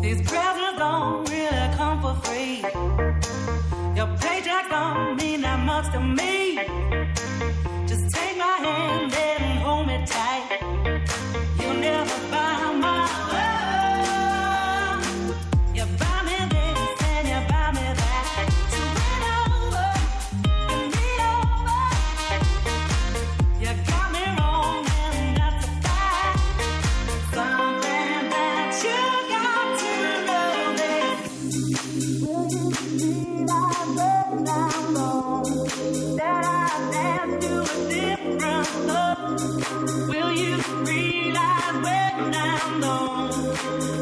These presents don't really come for free. Your paycheck don't mean that much to me. Just take my hand and hold me tight. You'll never find my love. You buy me this and you buy me that. To win over, you need over. You got me wrong and that's a fact. Something that you. Will you realize when I'm gone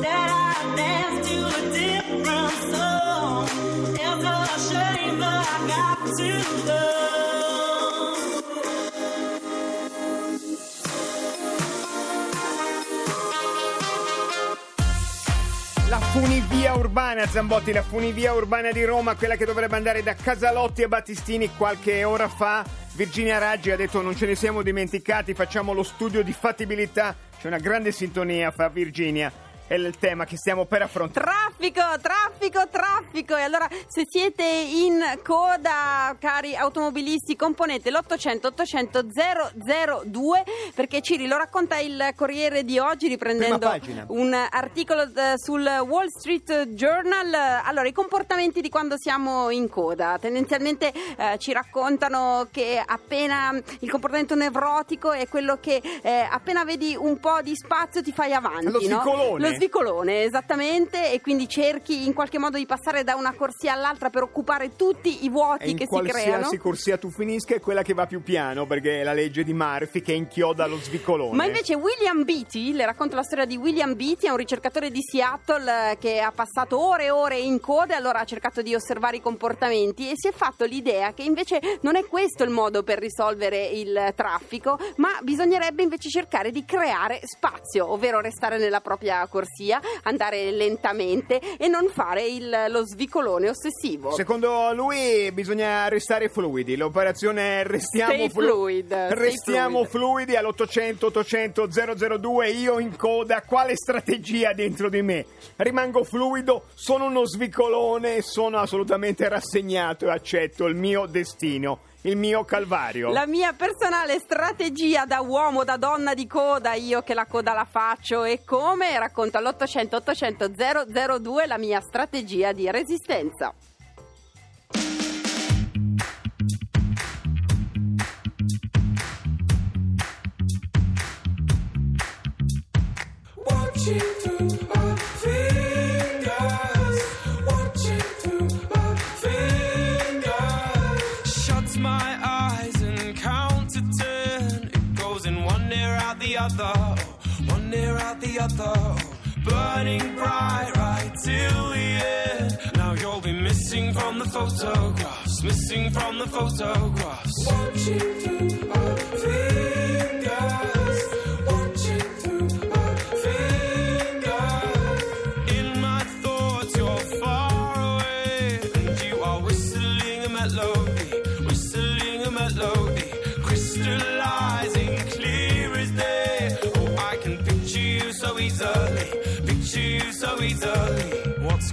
that I dance to a different song? It's a shame that I got to go. La funivia urbana, Zambotti, la funivia urbana di Roma, quella che dovrebbe andare da Casalotti a Battistini qualche ora fa. Virginia Raggi ha detto non ce ne siamo dimenticati, facciamo lo studio di fattibilità. C'è una grande sintonia fra Virginia e il tema che stiamo per affrontare. Traffico! E allora se siete in coda, cari automobilisti, componete l'800 800 002, perché Ciri lo racconta il Corriere di Oggi riprendendo un articolo sul Wall Street Journal. Allora, i comportamenti di quando siamo in coda tendenzialmente ci raccontano che appena il comportamento nevrotico è quello che appena vedi un po' di spazio ti fai avanti, lo svicolone. Lo svicolone, esattamente, e quindi cerchi in qualche modo di passare da una corsia all'altra per occupare tutti i vuoti che si creano. Qualsiasi corsia tu finisca è quella che va più piano, perché è la legge di Murphy che inchioda lo svicolone. Ma invece William Beatty, le racconto la storia di William Beatty, è un ricercatore di Seattle che ha passato ore e ore in coda, e allora ha cercato di osservare i comportamenti e si è fatto l'idea che invece non è questo il modo per risolvere il traffico, ma bisognerebbe invece cercare di creare spazio, ovvero restare nella propria corsia, andare lentamente e non fare lo svicolone ossessivo. Secondo lui bisogna restare fluidi, l'operazione restiamo fluidi all'800 800 002. Io in coda, quale strategia dentro di me? Rimango fluido, sono uno svicolone, sono assolutamente rassegnato e accetto il mio destino, il mio calvario. La mia personale strategia da uomo, da donna di coda, io che la coda la faccio e come, racconto all'800 800 002 la mia strategia di resistenza. my eyes and count to 10. It goes in one ear out the other, one ear out the other, burning bright right till the end. Now you'll be missing from the photographs, missing from the photographs. Watching through our fingers, watching through our fingers. In my thoughts you're far away, and you are whistling a melody, whistling a melody, crystallizing clear as day. Oh, I can picture you so easily, picture you so easily. What's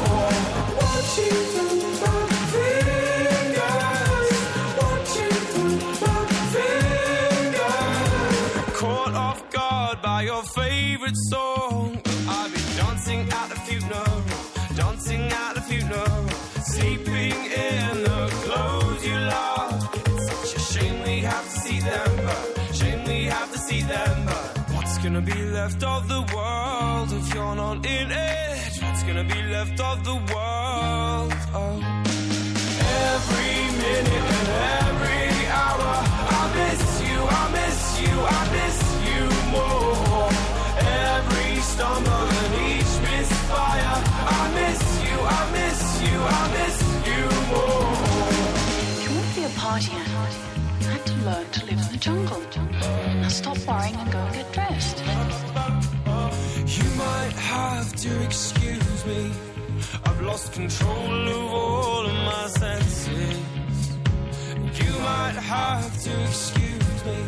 Watching through my fingers, watching through my fingers. Caught off guard by your favorite song, I've been dancing at the funeral, dancing at the funeral, sleeping in the clothes you love. It's such a shame we have to see them, but shame we have to see them, but what's gonna be left of the world if you're not in it? What's gonna be left of the world? Oh, every minute and every hour I miss you, I miss you, I miss you more. Every stumble and each misfire I miss you, I miss you, I miss you more. You won't be a partier. You had to learn to live in the jungle. Now stop worrying and go get dressed. You might have to excuse me, I've lost control of all of my senses. You might have to excuse me,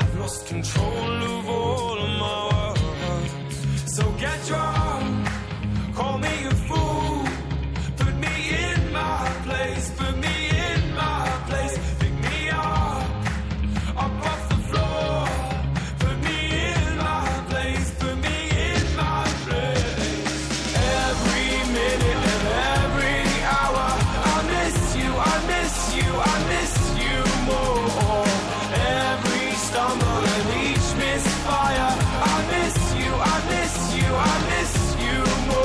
I've lost control of all of my words. So get drunk, call me a fool, put me in my place, put me in my place, pick me up, up off the floor, put me in my place, put me in my place. Every minute and every hour I miss you, I miss you, I miss you more. Every stumble and each misfire I miss you, I miss you, I miss you more.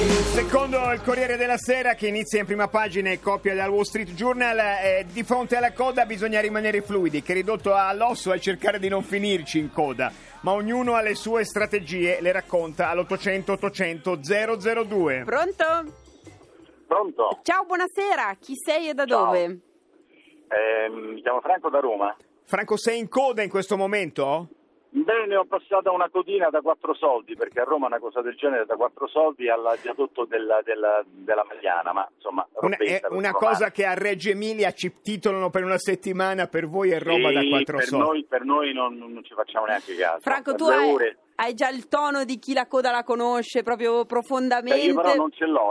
Secondo il Corriere della Sera, che inizia in prima pagina e copia dal Wall Street Journal, di fronte alla coda bisogna rimanere fluidi, che ridotto all'osso è cercare di non finirci in coda, ma ognuno ha le sue strategie, le racconta all'800 800 002. Pronto? Pronto? Ciao, buonasera, chi sei e da Ciao. Dove? Mi chiamo Franco da Roma. Franco, sei in coda in questo momento? Beh, ne ho passata una codina da 4 soldi, perché a Roma una cosa del genere da 4 soldi al viadotto della Magliana, ma insomma una cosa che a Reggio Emilia ci titolano per una settimana, per voi è roba da 4 soldi. Per noi non ci facciamo neanche caso. Franco, tu hai già il tono di chi la coda la conosce proprio profondamente. Io però non ce l'ho,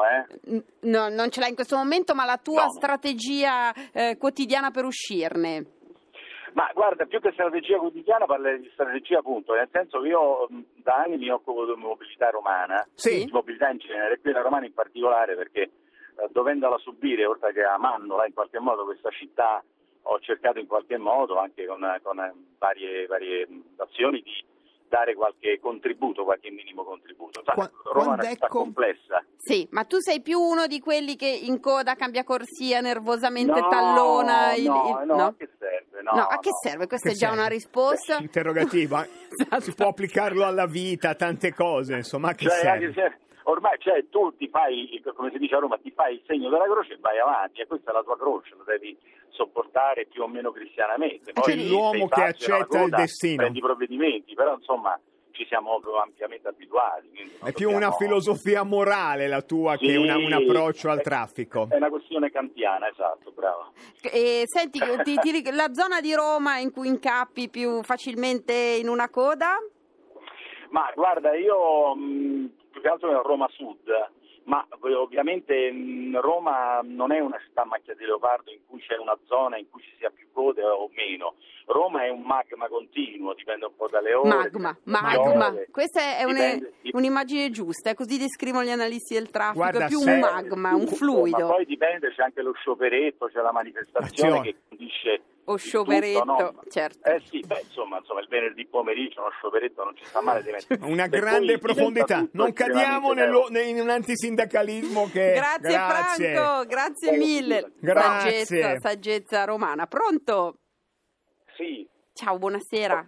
No, non ce l'hai in questo momento, ma la tua strategia quotidiana per uscirne. Ma guarda, più che strategia quotidiana parlerei di strategia, appunto, nel senso che io da anni mi occupo di mobilità romana, di mobilità in genere, e quella romana in particolare, perché dovendola subire, oltre che amandola in qualche modo questa città, ho cercato in qualche modo, anche con varie azioni, di dare qualche contributo, qualche minimo contributo. Roma è una città complessa. Sì, ma tu sei più uno di quelli che in coda cambia corsia nervosamente, tallona. No, che serve? No, a che serve? Questa che è già serve? Una risposta interrogativa. Esatto. Si può applicarlo alla vita, tante cose, insomma, a che serve? Ormai, tu ti fai, come si dice a Roma, ti fai il segno della croce e vai avanti, e questa è la tua croce, la devi sopportare più o meno cristianamente. Poi c'è l'uomo che accetta il destino. Prendi provvedimenti, però insomma ci siamo ampiamente abituati. È più una filosofia morale la tua, che un approccio al traffico. È una questione kantiana, esatto, bravo. E senti, la zona di Roma in cui incappi più facilmente in una coda? Ma guarda, io più che altro è Roma Sud, Ma ovviamente Roma non è una città a macchia di leopardo in cui c'è una zona in cui ci sia più code o meno. Roma è un magma continuo, dipende un po' dalle ore. Magma. Questa è un'immagine giusta, così descrivono gli analisti del traffico. Guarda, è più un magma, un fluido. Ma poi dipende, c'è anche lo scioperetto, c'è la manifestazione che condisce o scioperetto, tutto, no? Certo. Sì, beh, insomma, il venerdì pomeriggio uno scioperetto non ci sta male di mettere. Una grande profondità. Non cadiamo in un antisindacalismo che... Grazie Franco, grazie mille. Grazie. Saggezza romana. Pronto? Sì. Ciao, buonasera.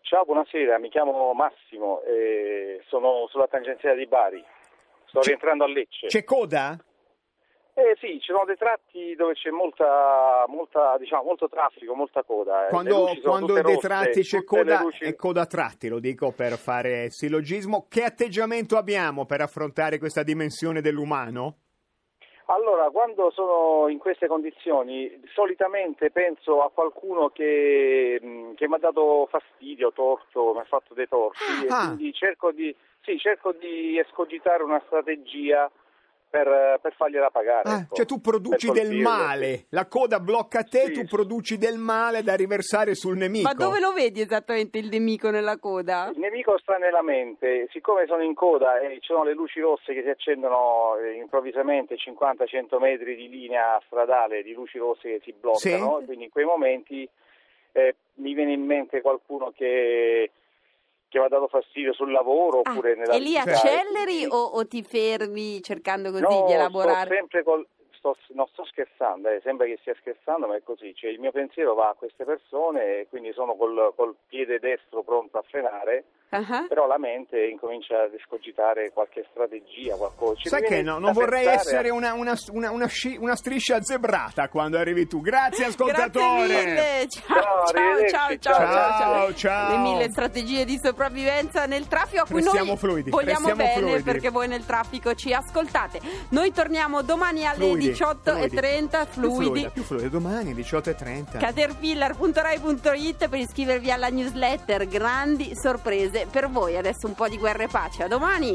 Ciao, buonasera, mi chiamo Massimo, sono sulla tangenziale di Bari. Sto rientrando a Lecce. C'è coda? Sì, ci sono dei tratti dove c'è molto traffico, molta coda. Quando dei tratti c'è coda e coda tratti, lo dico per fare sillogismo. Che atteggiamento abbiamo per affrontare questa dimensione dell'umano? Allora, quando sono in queste condizioni, solitamente penso a qualcuno che mi ha dato fastidio, torto, mi ha fatto dei torti, e quindi cerco di escogitare una strategia per fargliela pagare. Ecco, cioè tu produci del male, la coda blocca te, tu produci del male da riversare sul nemico. Ma dove lo vedi esattamente il nemico nella coda? Il nemico sta nella mente, siccome sono in coda e ci sono le luci rosse che si accendono improvvisamente, 50-100 metri di linea stradale di luci rosse che si bloccano, quindi in quei momenti mi viene in mente qualcuno che mi ha dato fastidio sul lavoro oppure nella... E lì acceleri o ti fermi cercando così di elaborare? Non sto scherzando, sembra che stia scherzando, ma è così. Cioè, il mio pensiero va a queste persone e quindi sono col piede destro pronto a frenare, però la mente incomincia ad escogitare qualche strategia, qualcosa. Sai che no, non vorrei essere una striscia zebrata quando arrivi tu. Grazie ascoltatore. Grazie mille. Ciao. Le mille strategie di sopravvivenza nel traffico a cui noi vogliamo bene, perché voi nel traffico ci ascoltate. Noi torniamo domani alle 18:30 più fluidi domani 18:30. caterpillar.rai.it per iscrivervi alla newsletter, grandi sorprese per voi. Adesso un po' di guerra e pace, a domani.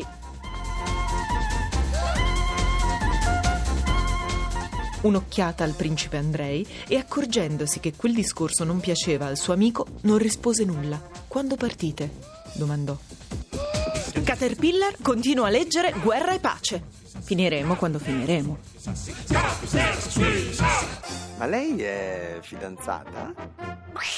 Un'occhiata al principe Andrei e, accorgendosi che quel discorso non piaceva al suo amico, non rispose nulla. Quando partite? domandò. Caterpillar continua a leggere Guerra e Pace. Finiremo quando finiremo. Ma lei è fidanzata?